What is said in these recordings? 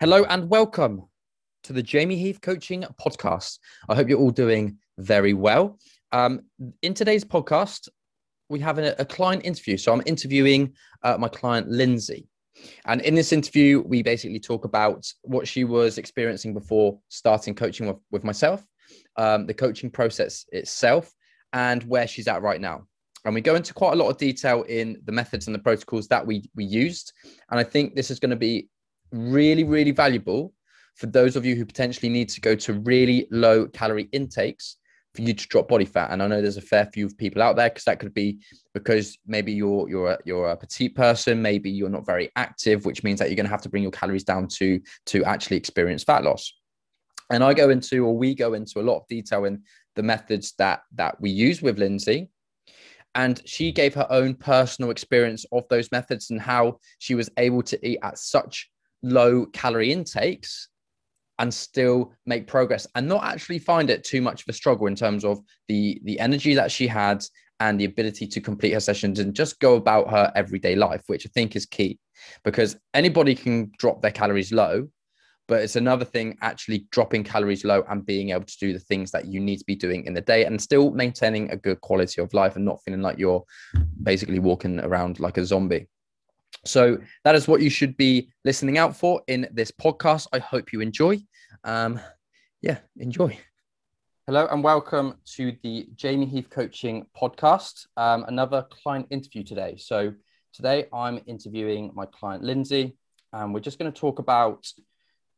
Hello and welcome to the Jamie Heath Coaching Podcast. I hope you're all doing very well. In today's podcast, we have a client interview. So I'm interviewing my client, Lindsay. And in this interview, we basically talk about what she was experiencing before starting coaching with myself, the coaching process itself, and where she's at right now. And we go into quite a lot of detail in the methods and the protocols that we used. And I think this is going to be really valuable for those of you who potentially need to go to really low calorie intakes for you to drop body fat. And I know there's a fair few people out there, because that could be because maybe you're a petite person, maybe you're not very active, which means that you're going to have to bring your calories down to actually experience fat loss. And we go into a lot of detail in the methods that we use with Lindsay. And she gave her own personal experience of those methods and how she was able to eat at such low calorie intakes and still make progress and not actually find it too much of a struggle in terms of the energy that she had and the ability to complete her sessions and just go about her everyday life, which I think is key, because anybody can drop their calories low, but it's another thing actually dropping calories low and being able to do the things that you need to be doing in the day and still maintaining a good quality of life and not feeling like you're basically walking around like a zombie. So that is what you should be listening out for in this podcast. I hope you enjoy. Enjoy. Hello and welcome to the Jamie Heath Coaching Podcast. Another client interview today. So today I'm interviewing my client Lindsay, and we're just going to talk about,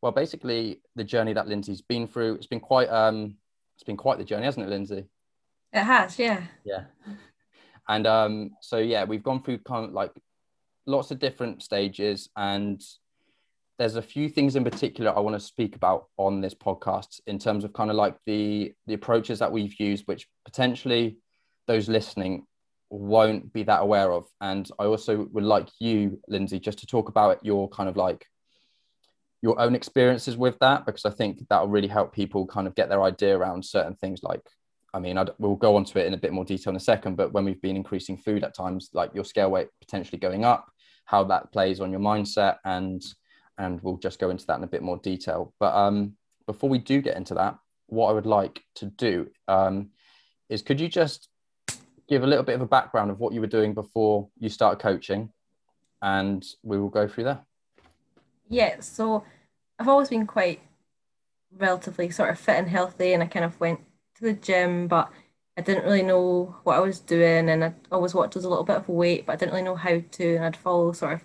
well, basically the journey that Lindsay's been through. It's been quite the journey, hasn't it, Lindsay? It has, yeah. Yeah. And we've gone through kind of like lots of different stages, and there's a few things in particular I want to speak about on this podcast in terms of kind of like the approaches that we've used, which potentially those listening won't be that aware of. And I also would like you, Lindsay, just to talk about your kind of like your own experiences with that, because I think that'll really help people kind of get their idea around certain things. Like, I mean, we'll go on to it in a bit more detail in a second, but when we've been increasing food at times, like your scale weight potentially going up, how that plays on your mindset, and we'll just go into that in a bit more detail. But before we do get into that, what I would like to do is, could you just give a little bit of a background of what you were doing before you started coaching, and we will go through there? Yeah, so I've always been quite relatively sort of fit and healthy, and I kind of went to the gym, but I didn't really know what I was doing, and I always watched a little bit of weight, but I didn't really know how to, and I'd follow sort of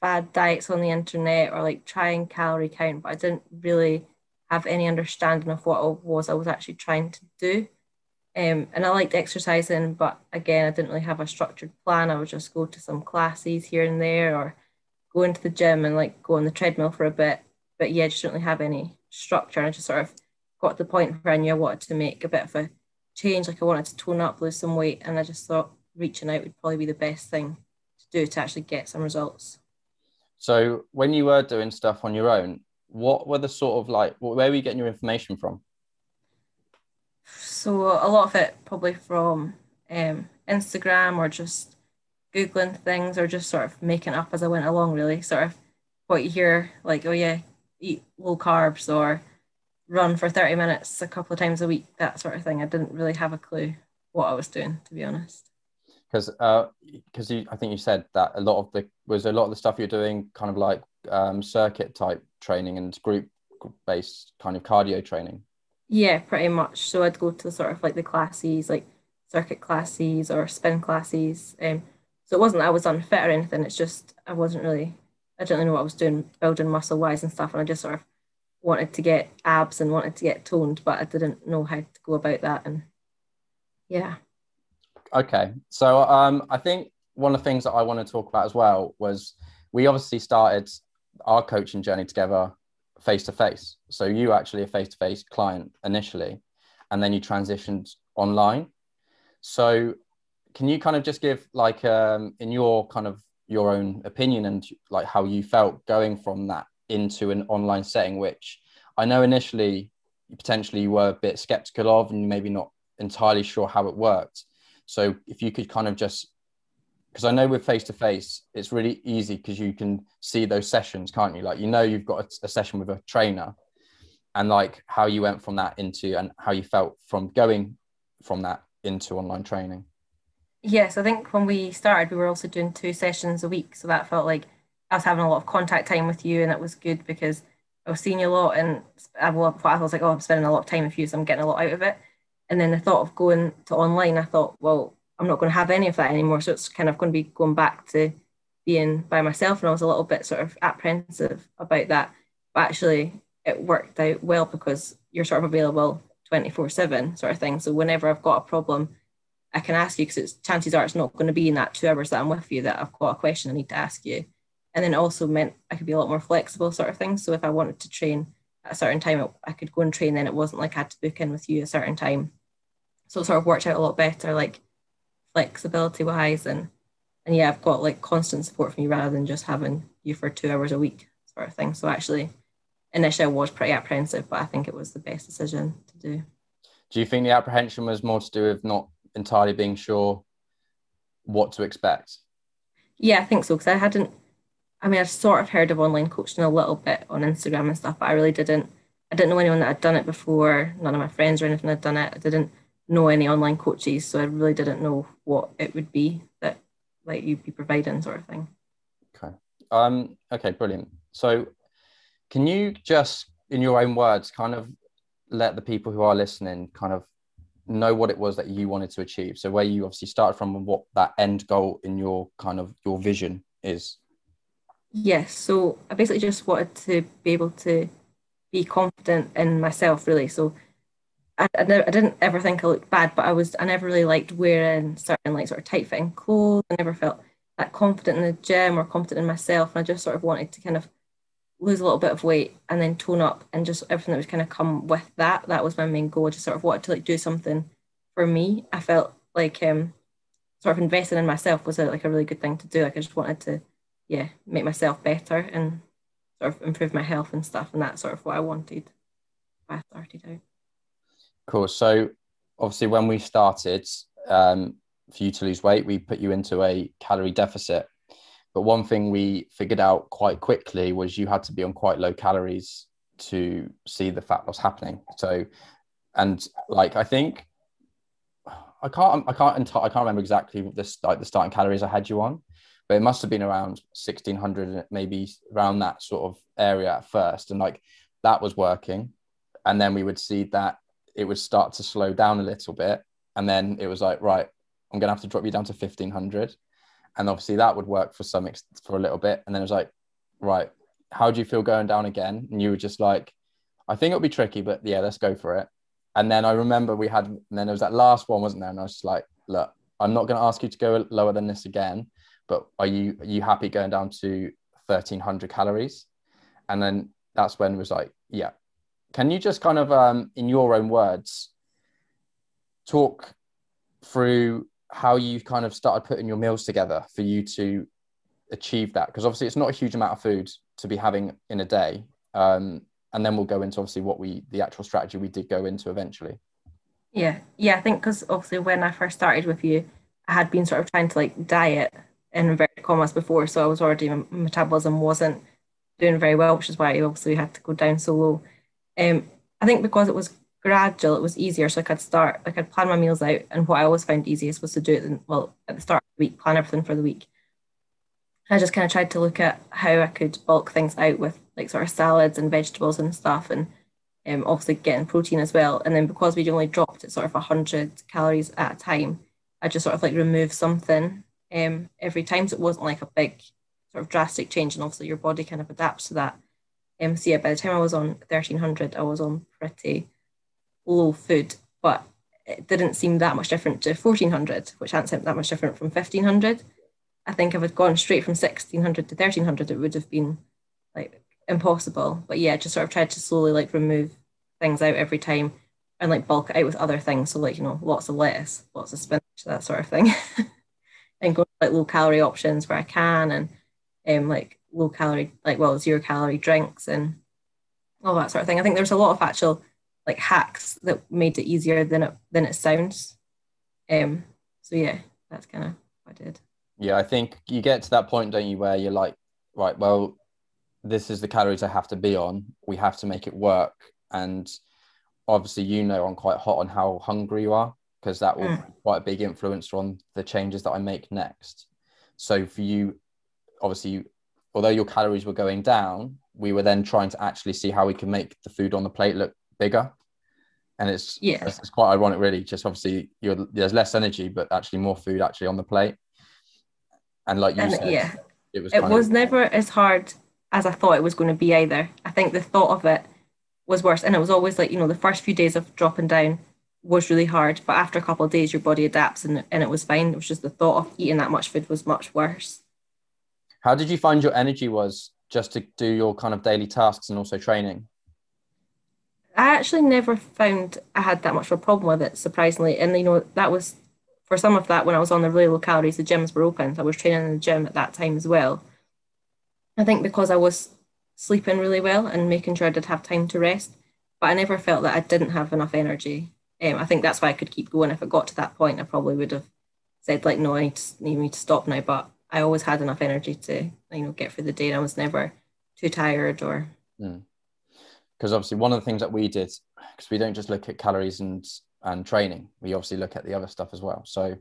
bad diets on the internet or like trying calorie count, but I didn't really have any understanding of what I was actually trying to do. And I liked exercising, but again, I didn't really have a structured plan. I would just go to some classes here and there, or go into the gym and like go on the treadmill for a bit, but yeah, I just didn't really have any structure. And I just sort of got to the point where I knew I wanted to make a bit of a change. Like, I wanted to tone up, lose some weight, and I just thought reaching out would probably be the best thing to do to actually get some results. So when you were doing stuff on your own, what were the sort of like, where were you getting your information from? So a lot of it probably from Instagram, or just Googling things, or just sort of making up as I went along, really. Sort of what you hear, like, oh yeah, eat low carbs, or run for 30 minutes a couple of times a week, that sort of thing. I didn't really have a clue what I was doing, to be honest. Because I think you said that a lot of the stuff you're doing kind of like circuit type training and group based kind of cardio training. Yeah, pretty much. So I'd go to sort of like the classes, like circuit classes or spin classes. So it wasn't that I was unfit or anything. It's just I didn't really know what I was doing, building muscle wise and stuff. And I just sort of wanted to get abs and wanted to get toned, but I didn't know how to go about that. And yeah. Okay. So I think one of the things that I want to talk about as well was, we obviously started our coaching journey together face-to-face. So you actually a face-to-face client initially, and then you transitioned online. So can you kind of just give like in your kind of your own opinion and like how you felt going from that into an online setting, which I know initially potentially you were a bit skeptical of and maybe not entirely sure how it worked. So if you could kind of just because I know with face-to-face, it's really easy because you can see those sessions, can't you? Like, you know, you've got a session with a trainer and like how you went from that into, and how you felt from going from that into online training. Yes, I think when we started, we were also doing 2 sessions a week. So that felt like I was having a lot of contact time with you, and it was good because I was seeing you a lot, and I was like, oh, I'm spending a lot of time with you, so I'm getting a lot out of it. And then the thought of going to online, I thought, well, I'm not going to have any of that anymore. So it's kind of going to be going back to being by myself. And I was a little bit sort of apprehensive about that. But actually, it worked out well because you're sort of available 24/7 sort of thing. So whenever I've got a problem, I can ask you, because it's, chances are it's not going to be in that 2 hours that I'm with you that I've got a question I need to ask you. And then it also meant I could be a lot more flexible sort of thing. So if I wanted to train at a certain time, I could go and train then. It wasn't like I had to book in with you a certain time. So it sort of worked out a lot better, like flexibility wise. And yeah, I've got like constant support from you rather than just having you for 2 hours a week sort of thing. So actually, initially I was pretty apprehensive, but I think it was the best decision to do. Do you think the apprehension was more to do with not entirely being sure what to expect? Yeah, I think so, because I've sort of heard of online coaching a little bit on Instagram and stuff, but I didn't know anyone that had done it before. None of my friends or anything had done it. I didn't know any online coaches, so I really didn't know what it would be that like you'd be providing sort of thing. Okay. Okay, brilliant. So can you just, in your own words, kind of let the people who are listening kind of know what it was that you wanted to achieve? So where you obviously started from and what that end goal in your kind of your vision is. Yes, so I basically just wanted to be able to be confident in myself, really. So I didn't ever think I looked bad, but I never really liked wearing certain like sort of tight-fitting clothes. I never felt that confident in the gym or confident in myself. And I just sort of wanted to kind of lose a little bit of weight and then tone up, and just everything that would kind of come with that. That was my main goal. I just sort of wanted to like do something for me. I felt like sort of investing in myself was like a really good thing to do. Like I just wanted to make myself better and sort of improve my health and stuff, and that's sort of what I wanted when I started out. Cool. So obviously when we started, for you to lose weight, we put you into a calorie deficit, but one thing we figured out quite quickly was you had to be on quite low calories to see the fat loss happening. So, and like I think I can't remember exactly this, like the starting calories I had you on, but it must have been around 1600, maybe around that sort of area at first. And like that was working. And then we would see that it would start to slow down a little bit. And then it was like, right, I'm going to have to drop you down to 1500. And obviously that would work for a little bit. And then it was like, right, how do you feel going down again? And you were just like, I think it'll be tricky, but yeah, let's go for it. And then I remember then there was that last one, wasn't there? And I was just like, look, I'm not going to ask you to go lower than this again, but are you happy going down to 1300 calories? And then that's when it was like, yeah. Can you just kind of, in your own words, talk through how you kind of started putting your meals together for you to achieve that? Because obviously it's not a huge amount of food to be having in a day. And then we'll go into obviously the actual strategy we did go into eventually. Yeah, I think because obviously when I first started with you, I had been sort of trying to like diet in inverted commas before, so I was already, my metabolism wasn't doing very well, which is why obviously we had to go down so low. I think because it was gradual, it was easier, so I could start, like I'd plan my meals out, and what I always found easiest was to do it at the start of the week, plan everything for the week. I just kind of tried to look at how I could bulk things out with like sort of salads and vegetables and stuff, and obviously getting protein as well. And then because we'd only dropped at sort of 100 calories at a time, I just sort of like removed something every time, so it wasn't like a big sort of drastic change, and obviously your body kind of adapts to that. So yeah, by the time I was on 1300, I was on pretty low food, but it didn't seem that much different to 1400, which hadn't seemed that much different from 1500. I think if I'd gone straight from 1600 to 1300, it would have been like impossible. But yeah, just sort of tried to slowly like remove things out every time and like bulk out with other things, so like, you know, lots of lettuce, lots of spinach, that sort of thing. And go to like low calorie options where I can, and like low calorie, like, well, 0 calorie drinks and all that sort of thing. I think there's a lot of actual like hacks that made it easier than it sounds. So yeah, that's kind of what I did. Yeah, I think you get to that point, don't you, where you're like, right, well, this is the calories I have to be on. We have to make it work. And obviously, you know, I'm quite hot on how hungry you are, because that will be quite a big influencer on the changes that I make next. So for you, obviously, although your calories were going down, we were then trying to actually see how we can make the food on the plate look bigger. And it's quite ironic, really. Just obviously, there's less energy, but actually more food actually on the plate. And like you said, it was never as hard as I thought it was going to be either. I think the thought of it was worse. And it was always like, you know, the first few days of dropping down was really hard. But after a couple of days, your body adapts and it was fine. It was just the thought of eating that much food was much worse. How did you find your energy was just to do your kind of daily tasks and also training? I actually never found I had that much of a problem with it, surprisingly. And, you know, that was for some of that when I was on the really low calories, the gyms were open. So I was training in the gym at that time as well. I think because I was sleeping really well and making sure I did have time to rest, but I never felt that I didn't have enough energy. I think that's why I could keep going. If it got to that point, I probably would have said, like, no, I need to stop now. But I always had enough energy to, you know, get through the day, and I was never too tired or... Because obviously one of the things that we did, because we don't just look at calories and training, we obviously look at the other stuff as well. So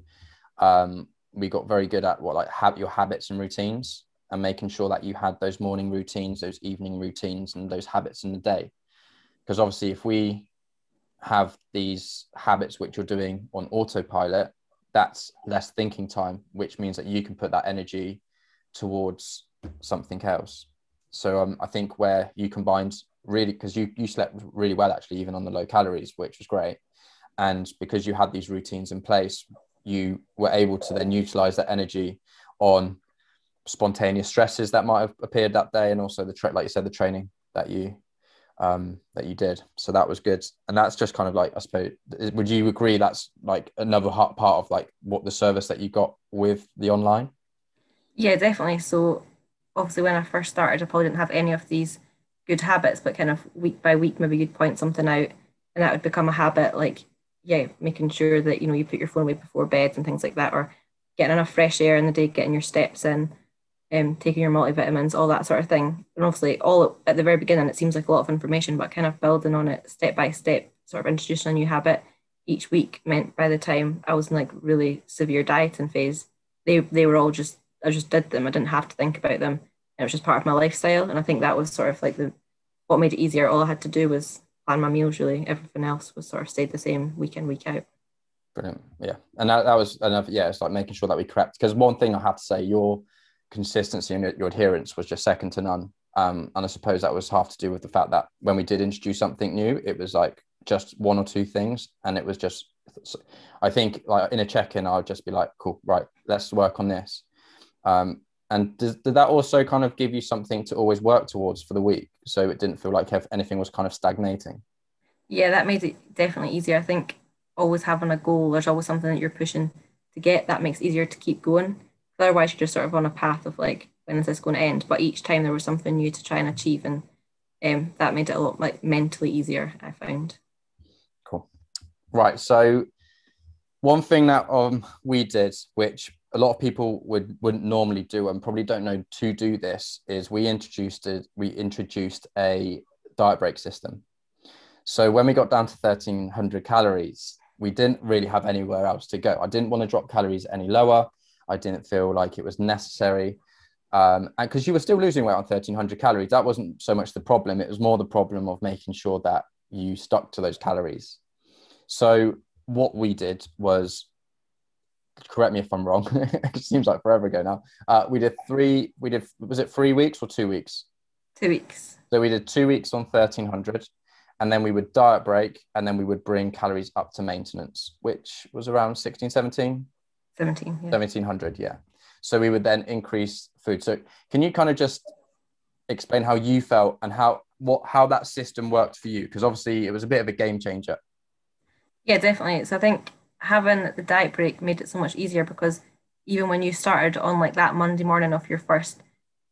we got very good at your habits and routines, and making sure that you had those morning routines, those evening routines, and those habits in the day. Because obviously if we have these habits which you're doing on autopilot, that's less thinking time, which means that you can put that energy towards something else. So I think where you combined, really, because you slept really well, actually, even on the low calories, which was great. And because you had these routines in place, you were able to then utilize that energy on spontaneous stresses that might have appeared that day, and also the training that you did. So that was good. And that's just kind of like, I suppose, would you agree that's like another part of like what the service that you got with the online? Yeah, definitely. So obviously when I first started, I probably didn't have any of these good habits, but kind of week by week maybe you'd point something out and that would become a habit, like making sure that, you know, you put your phone away before bed and things like that, or getting enough fresh air in the day, getting your steps in, taking your multivitamins, all that sort of thing. And obviously all at the very beginning it seems like a lot of information, but kind of building on it step by step, sort of introducing a new habit each week, meant by the time I was in like really severe dieting phase, they were all just, I just did them, I didn't have to think about them. It was just part of my lifestyle, and I think that was sort of like what made it easier. All I had to do was plan my meals, really. Everything else was sort of stayed the same week in, week out. Brilliant. Yeah, and that was another, it's like making sure that we crept, because one thing I have to say, your consistency and your adherence was just second to none, and I suppose that was half to do with the fact that when we did introduce something new, it was like just one or two things, and it was just, I think, like in a check-in I would just be like, cool, right, let's work on this. And did that also kind of give you something to always work towards for the week, so it didn't feel like anything was kind of stagnating? Yeah, that made it definitely easier. I think always having a goal, there's always something that you're pushing to get, that makes it easier to keep going. Otherwise, you're just sort of on a path of like, when is this going to end? But each time there was something new to try and achieve, and that made it a lot like mentally easier, I found. Cool. Right, so one thing that we did, which a lot of people wouldn't normally do and probably don't know to do this, is we introduced a diet break system. So when we got down to 1300 calories, we didn't really have anywhere else to go. I didn't want to drop calories any lower. I didn't feel like it was necessary. And because you were still losing weight on 1300 calories, that wasn't so much the problem. It was more the problem of making sure that you stuck to those calories. So what we did was, correct me if I'm wrong, it seems like forever ago now, was it 3 weeks or 2 weeks? 2 weeks. So we did 2 weeks on 1300, and then we would diet break, and then we would bring calories up to maintenance, which was around 16, 17? 17, yeah. 1700, yeah. So we would then increase food. So can you kind of just explain how you felt and how that system worked for you? Because obviously it was a bit of a game changer. Yeah, definitely. So I think having the diet break made it so much easier, because even when you started on like that Monday morning of your first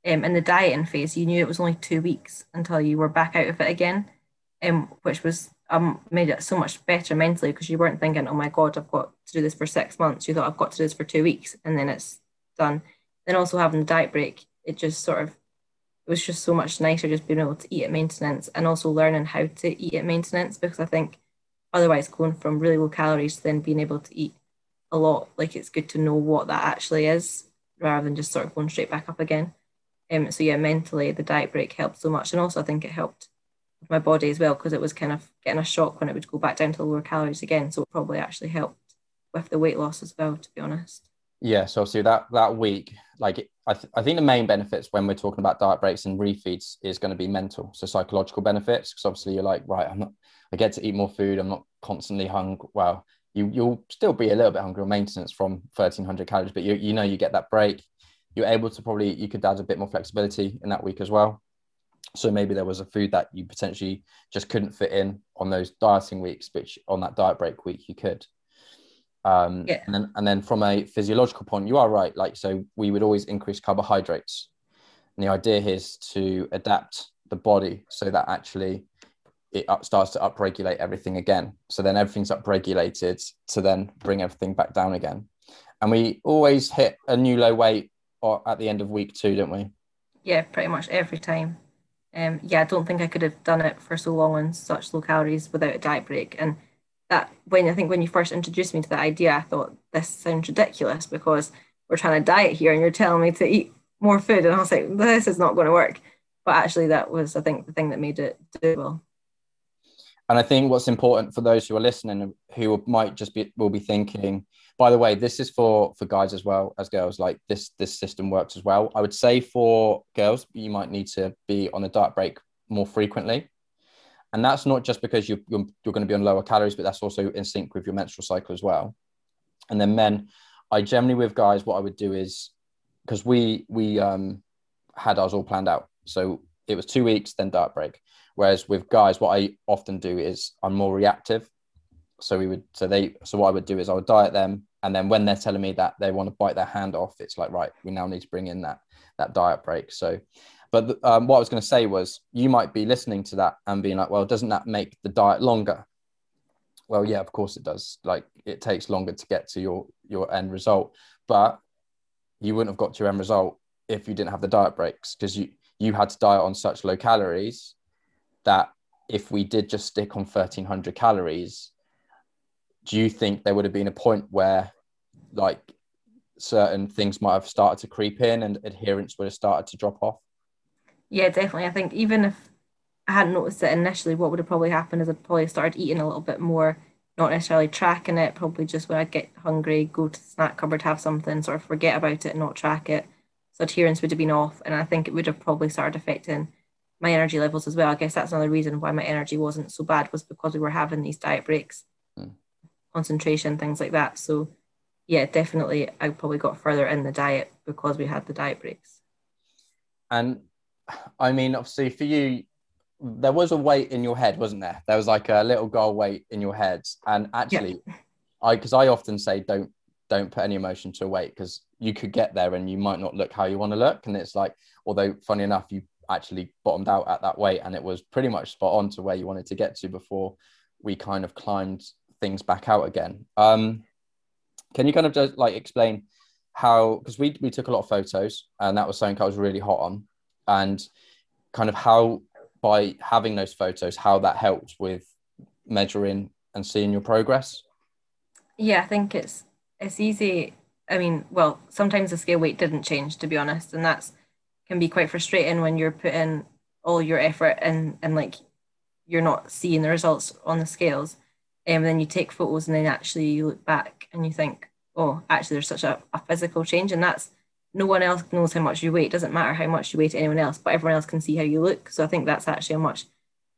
in the dieting phase, you knew it was only 2 weeks until you were back out of it again, which was made it so much better mentally, because you weren't thinking, oh my god, I've got to do this for 6 months. You thought, I've got to do this for 2 weeks, and then it's done. Then also having the diet break, it just sort of, it was just so much nicer just being able to eat at maintenance, and also learning how to eat at maintenance, because I think otherwise going from really low calories to then being able to eat a lot, like it's good to know what that actually is rather than just sort of going straight back up again. So yeah, mentally the diet break helped so much, and also I think it helped with my body as well, because it was kind of getting a shock when it would go back down to lower calories again, so it probably actually helped with the weight loss as well, to be honest. Yeah, so obviously that week, like I think the main benefits when we're talking about diet breaks and refeeds is going to be mental, so psychological benefits, because obviously you're like, right, I get to eat more food, I'm not constantly hungry. Well, you'll still be a little bit hungry on maintenance from 1300 calories, but you know you get that break, you're able to probably, you could add a bit more flexibility in that week as well. So maybe there was a food that you potentially just couldn't fit in on those dieting weeks, which on that diet break week you could. Yeah. And then from a physiological point, you are right. Like, so we would always increase carbohydrates. And the idea here is to adapt the body so that actually it starts to upregulate everything again. So then everything's upregulated to then bring everything back down again. And we always hit a new low weight or at the end of week two, don't we? Yeah, pretty much every time. Yeah, I don't think I could have done it for so long on such low calories without a diet break. And that, when you first introduced me to that idea, I thought, this sounds ridiculous, because we're trying to diet here and you're telling me to eat more food. And I was like, this is not going to work. But actually that was, I think, the thing that made it doable. And I think what's important for those who are listening, who might just will be thinking, by the way, this is for guys as well as girls, like this system works as well. I would say for girls, you might need to be on a diet break more frequently. And that's not just because you're going to be on lower calories, but that's also in sync with your menstrual cycle as well. And then men, I generally with guys, what I would do is, because we had ours all planned out. So it was 2 weeks, then diet break. Whereas with guys, what I often do is I'm more reactive. So what I would do is I would diet them. And then when they're telling me that they want to bite their hand off, it's like, right, we now need to bring in that diet break. So, but what I was going to say was, you might be listening to that and being like, well, doesn't that make the diet longer? Well, yeah, of course it does. Like, it takes longer to get to your end result, but you wouldn't have got to your end result if you didn't have the diet breaks, because you had to diet on such low calories that if we did just stick on 1300 calories, do you think there would have been a point where like certain things might have started to creep in and adherence would have started to drop off? Yeah, definitely. I think even if I hadn't noticed it initially, what would have probably happened is I'd probably started eating a little bit more, not necessarily tracking it, probably just when I'd get hungry, go to the snack cupboard, have something, sort of forget about it and not track it. So adherence would have been off, and I think it would have probably started affecting my energy levels as well. I guess that's another reason why my energy wasn't so bad, was because we were having these diet breaks, concentration, things like that. So yeah, definitely I probably got further in the diet because we had the diet breaks. And I mean, obviously for you, there was a weight in your head, wasn't there? There was like a little goal weight in your head. And actually, yeah. Because I often say, don't put any emotion to a weight, because you could get there and you might not look how you want to look. And it's like, although funny enough, you actually bottomed out at that weight and it was pretty much spot on to where you wanted to get to before we kind of climbed things back out again. Can you kind of just like explain how, because we took a lot of photos and that was something I was really hot on, and kind of how by having those photos, how that helped with measuring and seeing your progress? Yeah, I think it's easy. I mean, well, sometimes the scale weight didn't change, to be honest, and that's can be quite frustrating when you're putting all your effort and like you're not seeing the results on the scales, and then you take photos and then actually you look back and you think, oh, actually there's such a physical change, and that's, no one else knows how much you weigh. It doesn't matter how much you weigh to anyone else, but everyone else can see how you look. So I think that's actually a much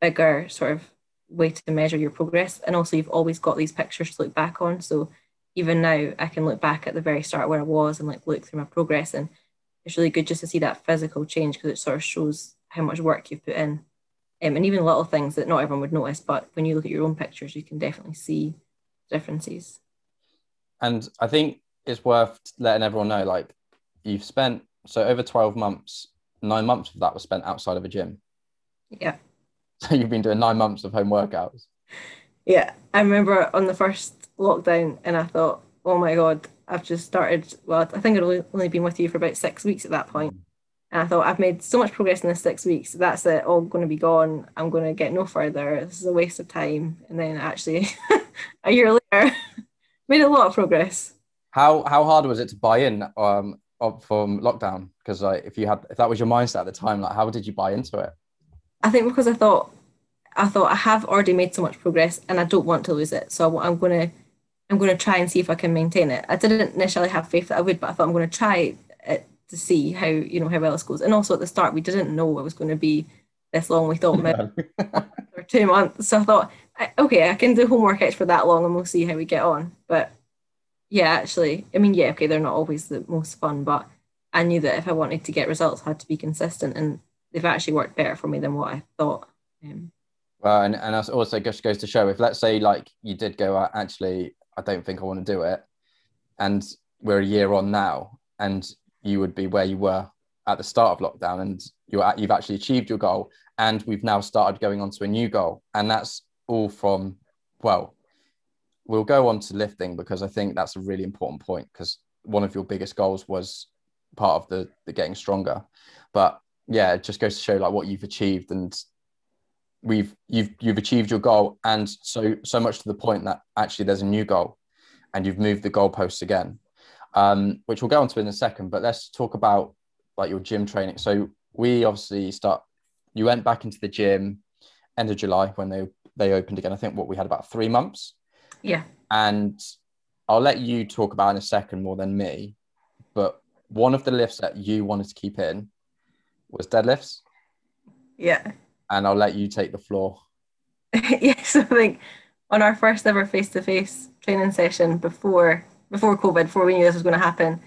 bigger sort of way to measure your progress. And also you've always got these pictures to look back on, so even now I can look back at the very start where I was and like look through my progress, and it's really good just to see that physical change, because it sort of shows how much work you've put in. And even little things that not everyone would notice, but when you look at your own pictures, you can definitely see differences. And I think it's worth letting everyone know, like, you've spent, so over 12 months, 9 months of that was spent outside of a gym. Yeah. So you've been doing 9 months of home workouts. Yeah. I remember on the first lockdown, and I thought, oh my God, I've just started, well, I think I'd only been with you for about 6 weeks at that point. And I thought, I've made so much progress in this 6 weeks, that's it, all going to be gone, I'm going to get no further, this is a waste of time. And then actually, a year later, made a lot of progress. How hard was it to buy in from lockdown? Because like, if that was your mindset at the time, like, how did you buy into it? I think because I thought I have already made so much progress and I don't want to lose it, so I'm going to try and see if I can maintain it. I didn't necessarily have faith that I would, but I thought I'm going to try it to see how, you know, how well this goes. And also at the start, we didn't know it was going to be this long. We thought maybe 2 months. So I thought, okay, I can do home workouts for that long and we'll see how we get on. But yeah, actually, I mean, yeah, okay, they're not always the most fun, but I knew that if I wanted to get results, I had to be consistent, and they've actually worked better for me than what I thought. Well, and that also just goes to show, if let's say like you did go, actually, I don't think I want to do it, and we're a year on now, and you would be where you were at the start of lockdown, and you've actually achieved your goal, and we've now started going on to a new goal. And that's all from, well, we'll go on to lifting, because I think that's a really important point, because one of your biggest goals was part of the getting stronger. But yeah, it just goes to show like what you've achieved, and you've achieved your goal, and so much to the point that actually there's a new goal, and you've moved the goalposts again, which we'll go on to in a second. But let's talk about like your gym training. So we obviously you went back into the gym end of July when they opened again. I think we had about 3 months. Yeah. And I'll let you talk about in a second more than me, but one of the lifts that you wanted to keep in was deadlifts. Yeah. And I'll let you take the floor. Yes, I think on our first ever face-to-face training session before COVID, before we knew this was going to happen,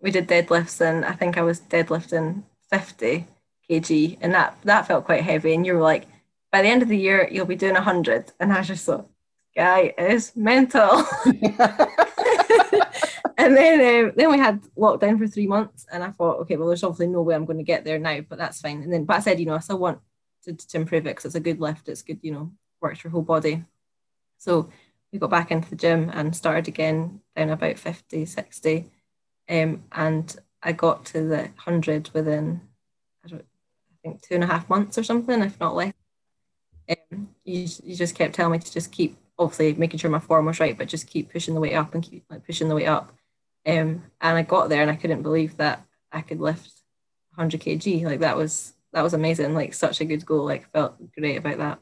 we did deadlifts, and I think I was deadlifting 50 kg, and that felt quite heavy. And you were like, by the end of the year, you'll be doing 100. And I just thought, guy is mental. And then we had lockdown for 3 months, and I thought, okay, well, there's obviously no way I'm going to get there now, but that's fine. And then, but I said, you know, I still want to improve it, because it's a good lift, it's good, you know, works your whole body. So we got back into the gym and started again down about 50, 60. And I got to the 100 within, I think 2.5 months or something, if not less. You just kept telling me to just keep, obviously making sure my form was right, but just keep pushing the weight up and keep like pushing the weight up. And I got there, and I couldn't believe that I could lift 100 kg. Like that was amazing. Like such a good goal. Like felt great about that.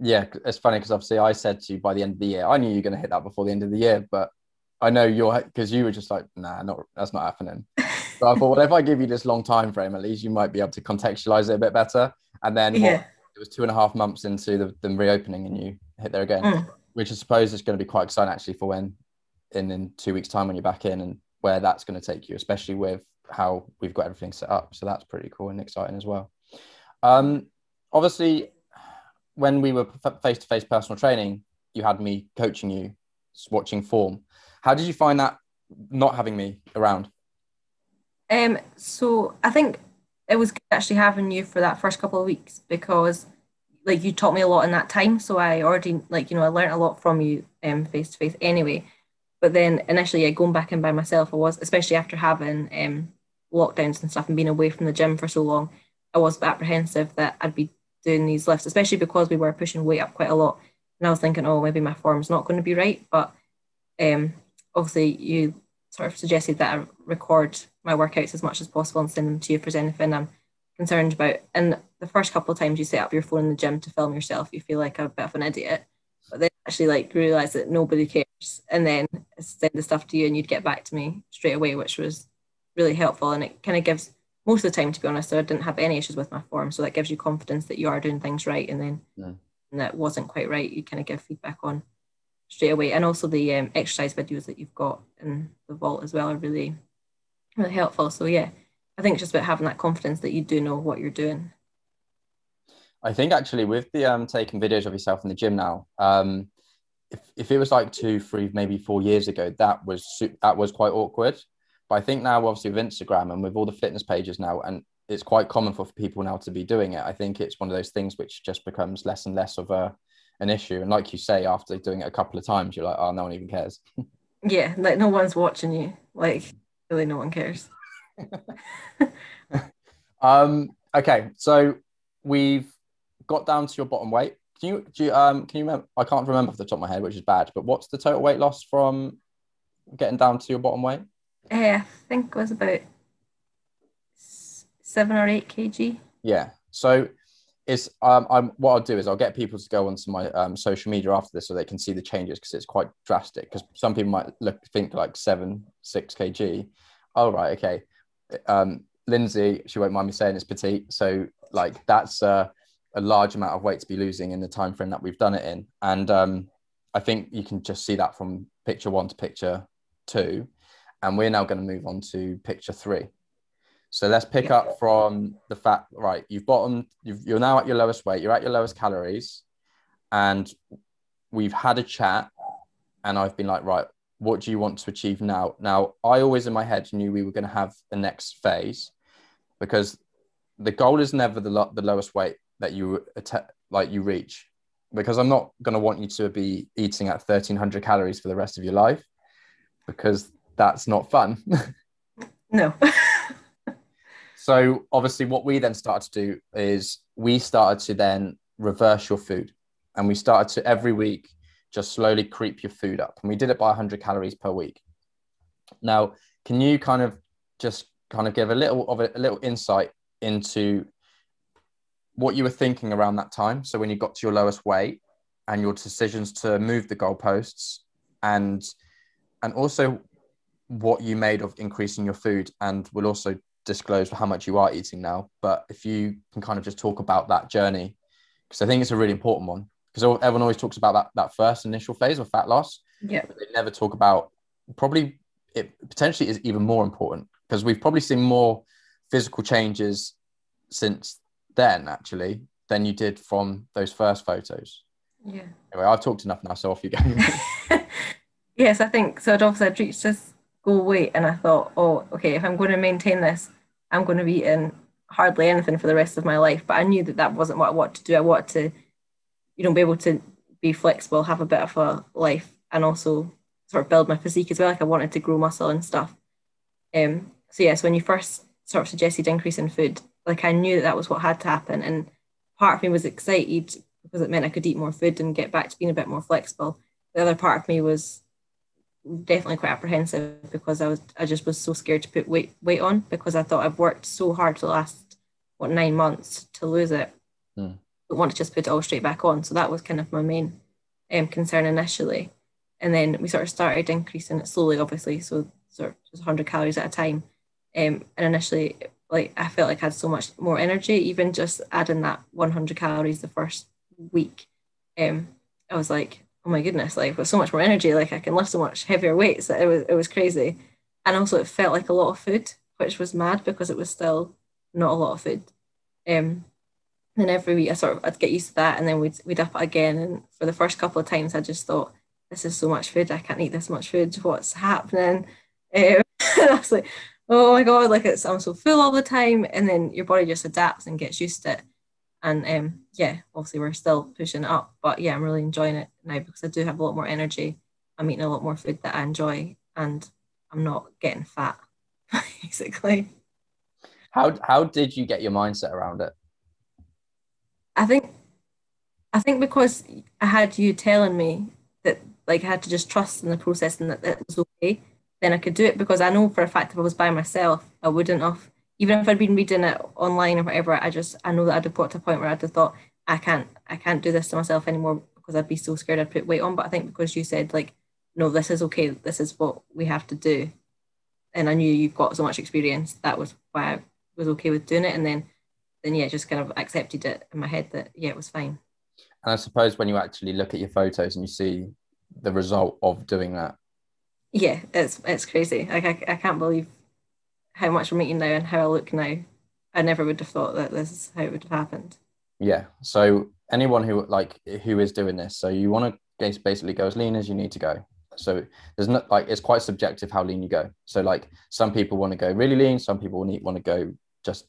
Yeah, it's funny because obviously I said to you by the end of the year, I knew you were going to hit that before the end of the year, but I know because you were just like, nah, that's not happening. So I thought, well, if I give you this long time frame, at least you might be able to contextualize it a bit better. And then it was 2.5 months into the reopening, and you hit there again, which I suppose is going to be quite exciting actually for when in 2 weeks time when you're back in, and where that's going to take you, especially with how we've got everything set up. So that's pretty cool and exciting as well. Obviously when we were face-to-face personal training, you had me coaching you, watching form. How did you find that not having me around? So I think it was good actually having you for that first couple of weeks, because like you taught me a lot in that time, so I already, like, you know, I learned a lot from you face to face anyway. But then initially, going back in by myself, I was, especially after having lockdowns and stuff and being away from the gym for so long, I was apprehensive that I'd be doing these lifts, especially because we were pushing weight up quite a lot, and I was thinking, oh, maybe my form's not going to be right. But obviously you sort of suggested that I record my workouts as much as possible and send them to you if there's anything I'm concerned about. And the first couple of times you set up your phone in the gym to film yourself, you feel like a bit of an idiot, but then actually like realize that nobody cares, and then I send the stuff to you and you'd get back to me straight away, which was really helpful. And it kind of gives most of the time, to be honest, so I didn't have any issues with my form, so that gives you confidence that you are doing things right, and then and that wasn't quite right, you kind of give feedback on straight away. And also the exercise videos that you've got in the vault as well are really, really helpful. So yeah, I think it's just about having that confidence that you do know what you're doing. I think actually with the taking videos of yourself in the gym now, if it was like 2, 3, maybe 4 years ago, that was quite awkward. But I think now obviously with Instagram and with all the fitness pages now, and it's quite common for people now to be doing it, I think it's one of those things which just becomes less and less of an issue. And like you say, after doing it a couple of times, you're like, oh, no one even cares. Yeah, like no one's watching you. Like really no one cares. Okay, so we've got down to your bottom weight. Can you remember? I can't remember off the top of my head, which is bad, but what's the total weight loss from getting down to your bottom weight? I think it was about 7 or 8 kg. Yeah. So it's what I'll do is I'll get people to go onto my social media after this so they can see the changes, because it's quite drastic, because some people might think like 7-6 kg. Oh, right. Okay. Lindsay, she won't mind me saying, is petite. So like that's a large amount of weight to be losing in the time frame that we've done it in. And I think you can just see that from picture one to picture two. And we're now going to move on to picture three. So let's pick up from the fact, right, you've bottomed, you're now at your lowest weight, you're at your lowest calories, and we've had a chat, and I've been like, right, what do you want to achieve now? Now, I always in my head knew we were going to have the next phase, because the goal is never the lowest weight that you reach, because I'm not going to want you to be eating at 1300 calories for the rest of your life, because that's not fun. No. So obviously what we then started to do is we started to then reverse your food, and we started to every week just slowly creep your food up, and we did it by 100 calories per week. Now, can you kind of give a little insight into what you were thinking around that time? So when you got to your lowest weight and your decisions to move the goalposts, and also what you made of increasing your food, and we'll also disclose how much you are eating now. But if you can kind of just talk about that journey, because I think it's a really important one, because everyone always talks about that first initial phase of fat loss. Yeah. But they never talk about probably it potentially is even more important, because we've probably seen more physical changes since then actually than you did from those first photos. Yeah. Anyway, I've talked enough now, so off you go. Yes, I think so. Obviously I'd reached this goal weight, and I thought, oh, okay, if I'm going to maintain this, I'm going to be eating hardly anything for the rest of my life. But I knew that wasn't what I wanted to do. I wanted to, be able to be flexible, have a bit of a life, and also sort of build my physique as well. Like I wanted to grow muscle and stuff. So yes, when you first sort of suggested increase in food, like I knew that was what had to happen. And part of me was excited because it meant I could eat more food and get back to being a bit more flexible. The other part of me was definitely quite apprehensive, because I just was so scared to put weight on, because I thought I've worked so hard for the last 9 months to lose it. But want to just put it all straight back on. So that was kind of my main concern initially, and then we sort of started increasing it slowly, obviously, so sort of just 100 calories at a time. And initially, like I felt like I had so much more energy, even just adding that 100 calories the first week. I was like, oh my goodness, like with so much more energy, like I can lift so much heavier weights. That it was crazy. And also it felt like a lot of food, which was mad, because it was still not a lot of food. Then every week I'd get used to that, and then we'd up it again. And for the first couple of times I just thought, this is so much food, I can't eat this much food, what's happening? And I was like, oh my god, like I'm so full all the time. And then your body just adapts and gets used to it. And obviously we're still pushing it up, but yeah, I'm really enjoying it now, because I do have a lot more energy. I'm eating a lot more food that I enjoy, and I'm not getting fat, basically. How did you get your mindset around it? I think because I had you telling me that, like, I had to just trust in the process and that it was okay, then I could do it, because I know for a fact if I was by myself, I wouldn't have. Even if I'd been reading it online or whatever, I know that I'd have got to a point where I'd have thought, I can't do this to myself anymore, because I'd be so scared I'd put weight on. But I think because you said, like, no, this is okay, this is what we have to do, and I knew you've got so much experience, that was why I was okay with doing it. And then yeah, just kind of accepted it in my head that yeah, it was fine. And I suppose when you actually look at your photos and you see the result of doing that, yeah, it's crazy. Like I can't believe how much I'm eating now and how I look now. I never would have thought that this is how it would have happened. Yeah. So anyone who is doing this, so you want to basically go as lean as you need to go. So there's not like, it's quite subjective how lean you go. So like some people want to go really lean, some people want to go just,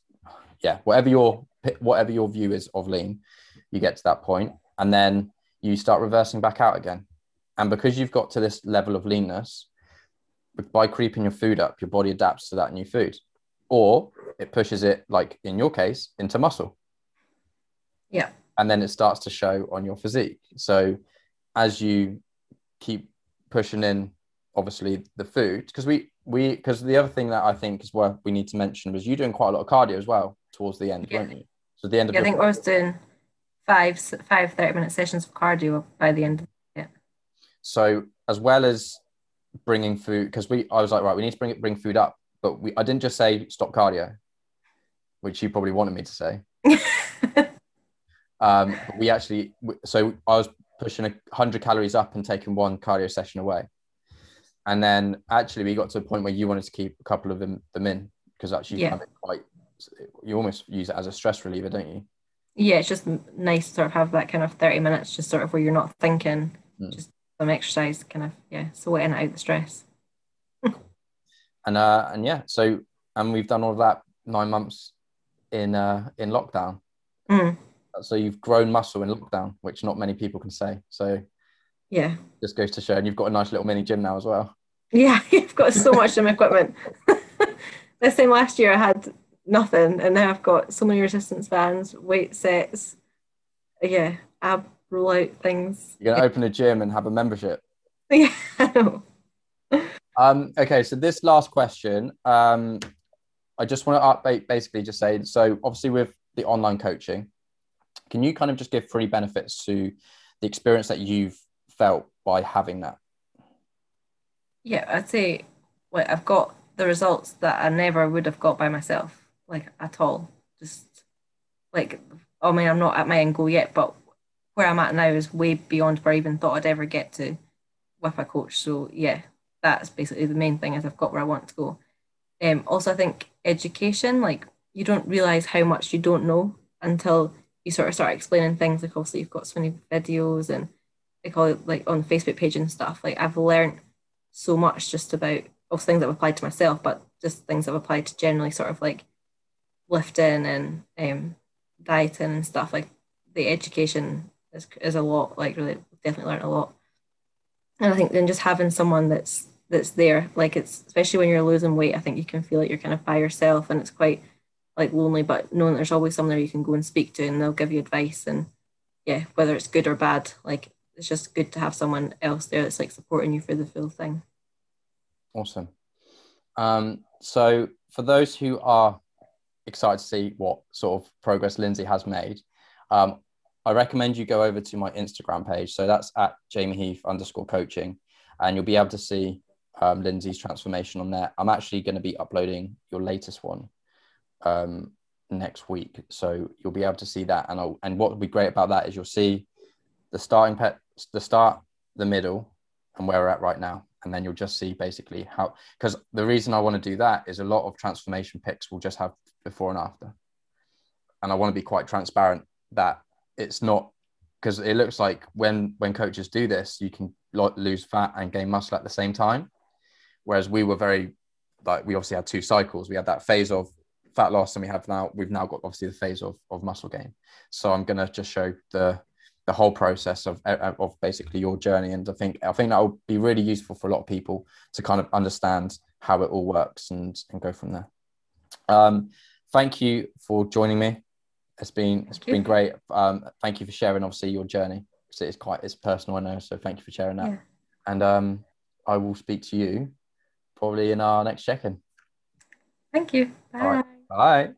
yeah, whatever your view is of lean, you get to that point, and then you start reversing back out again. And because you've got to this level of leanness, But by creeping your food up, your body adapts to that new food, or it pushes it, like in your case, into muscle. Yeah. And then it starts to show on your physique. So as you keep pushing in, obviously, the food, because because the other thing that I think is what we need to mention was you doing quite a lot of cardio as well towards the end, weren't you? So at the end of, I think I was doing five 30-minute sessions of cardio by the end of it. So as well as bringing food, because I was like, right, we need to bring food up, but I didn't just say stop cardio, which you probably wanted me to say. But we actually, so I was pushing 100 calories up and taking one cardio session away. And then actually we got to a point where you wanted to keep a couple of them in, because actually you have it quite, you almost use it as a stress reliever, don't you? Yeah, it's just nice to sort of have that kind of 30 minutes just sort of where you're not thinking, just some exercise kind of, sweating out the stress. And we've done all of that 9 months in lockdown. Mm. So you've grown muscle in lockdown, which not many people can say. So yeah, just goes to show. And you've got a nice little mini gym now as well. Yeah, you've got so much gym equipment. This time last year I had nothing, and now I've got so many resistance bands, weight sets, ab roll out things. You're gonna open a gym and have a membership. Yeah, I know. Okay, so this last question, I just want to update, basically just say, so obviously with the online coaching, can you kind of just give three benefits to the experience that you've felt by having that? Yeah, I'd say, I've got the results that I never would have got by myself, at all. I'm not at my end goal yet, but where I'm at now is way beyond where I even thought I'd ever get to with a coach. So yeah, that's basically the main thing, is I've got where I want to go. Also, I think education, you don't realise how much you don't know until you sort of start explaining things. Obviously you've got so many videos and on the Facebook page and stuff. I've learned so much just about things that I've applied to myself, but just things I've applied to generally sort of lifting and dieting and stuff. The education is a lot, really definitely learned a lot. And I think then just having someone that's there, it's, especially when you're losing weight, I think you can feel you're kind of by yourself and it's quite lonely, but knowing there's always someone there you can go and speak to and they'll give you advice, and whether it's good or bad, it's just good to have someone else there that's supporting you for the full thing. Awesome. So for those who are excited to see what sort of progress Lindsay has made, I recommend you go over to my Instagram page. So that's at jamieheath_coaching, and you'll be able to see Lindsay's transformation on there. I'm actually going to be uploading your latest one next week, so you'll be able to see that. And what would be great about that is you'll see the middle, and where we're at right now. And then you'll just see basically how, because the reason I want to do that is a lot of transformation pics will just have before and after, and I want to be quite transparent that it's not, because it looks like when coaches do this, you can lose fat and gain muscle at the same time, whereas we were very we obviously had two cycles. We had that phase of fat loss, and we've now got obviously the phase of muscle gain. So I'm gonna just show the whole process of basically your journey, and I think that will be really useful for a lot of people to kind of understand how it all works and go from there. Thank you for joining me. It's been great. Thank you for sharing obviously your journey, because it's personal, I know. So thank you for sharing that. Yeah. And I will speak to you probably in our next check-in. Thank you. Bye. All right. Bye.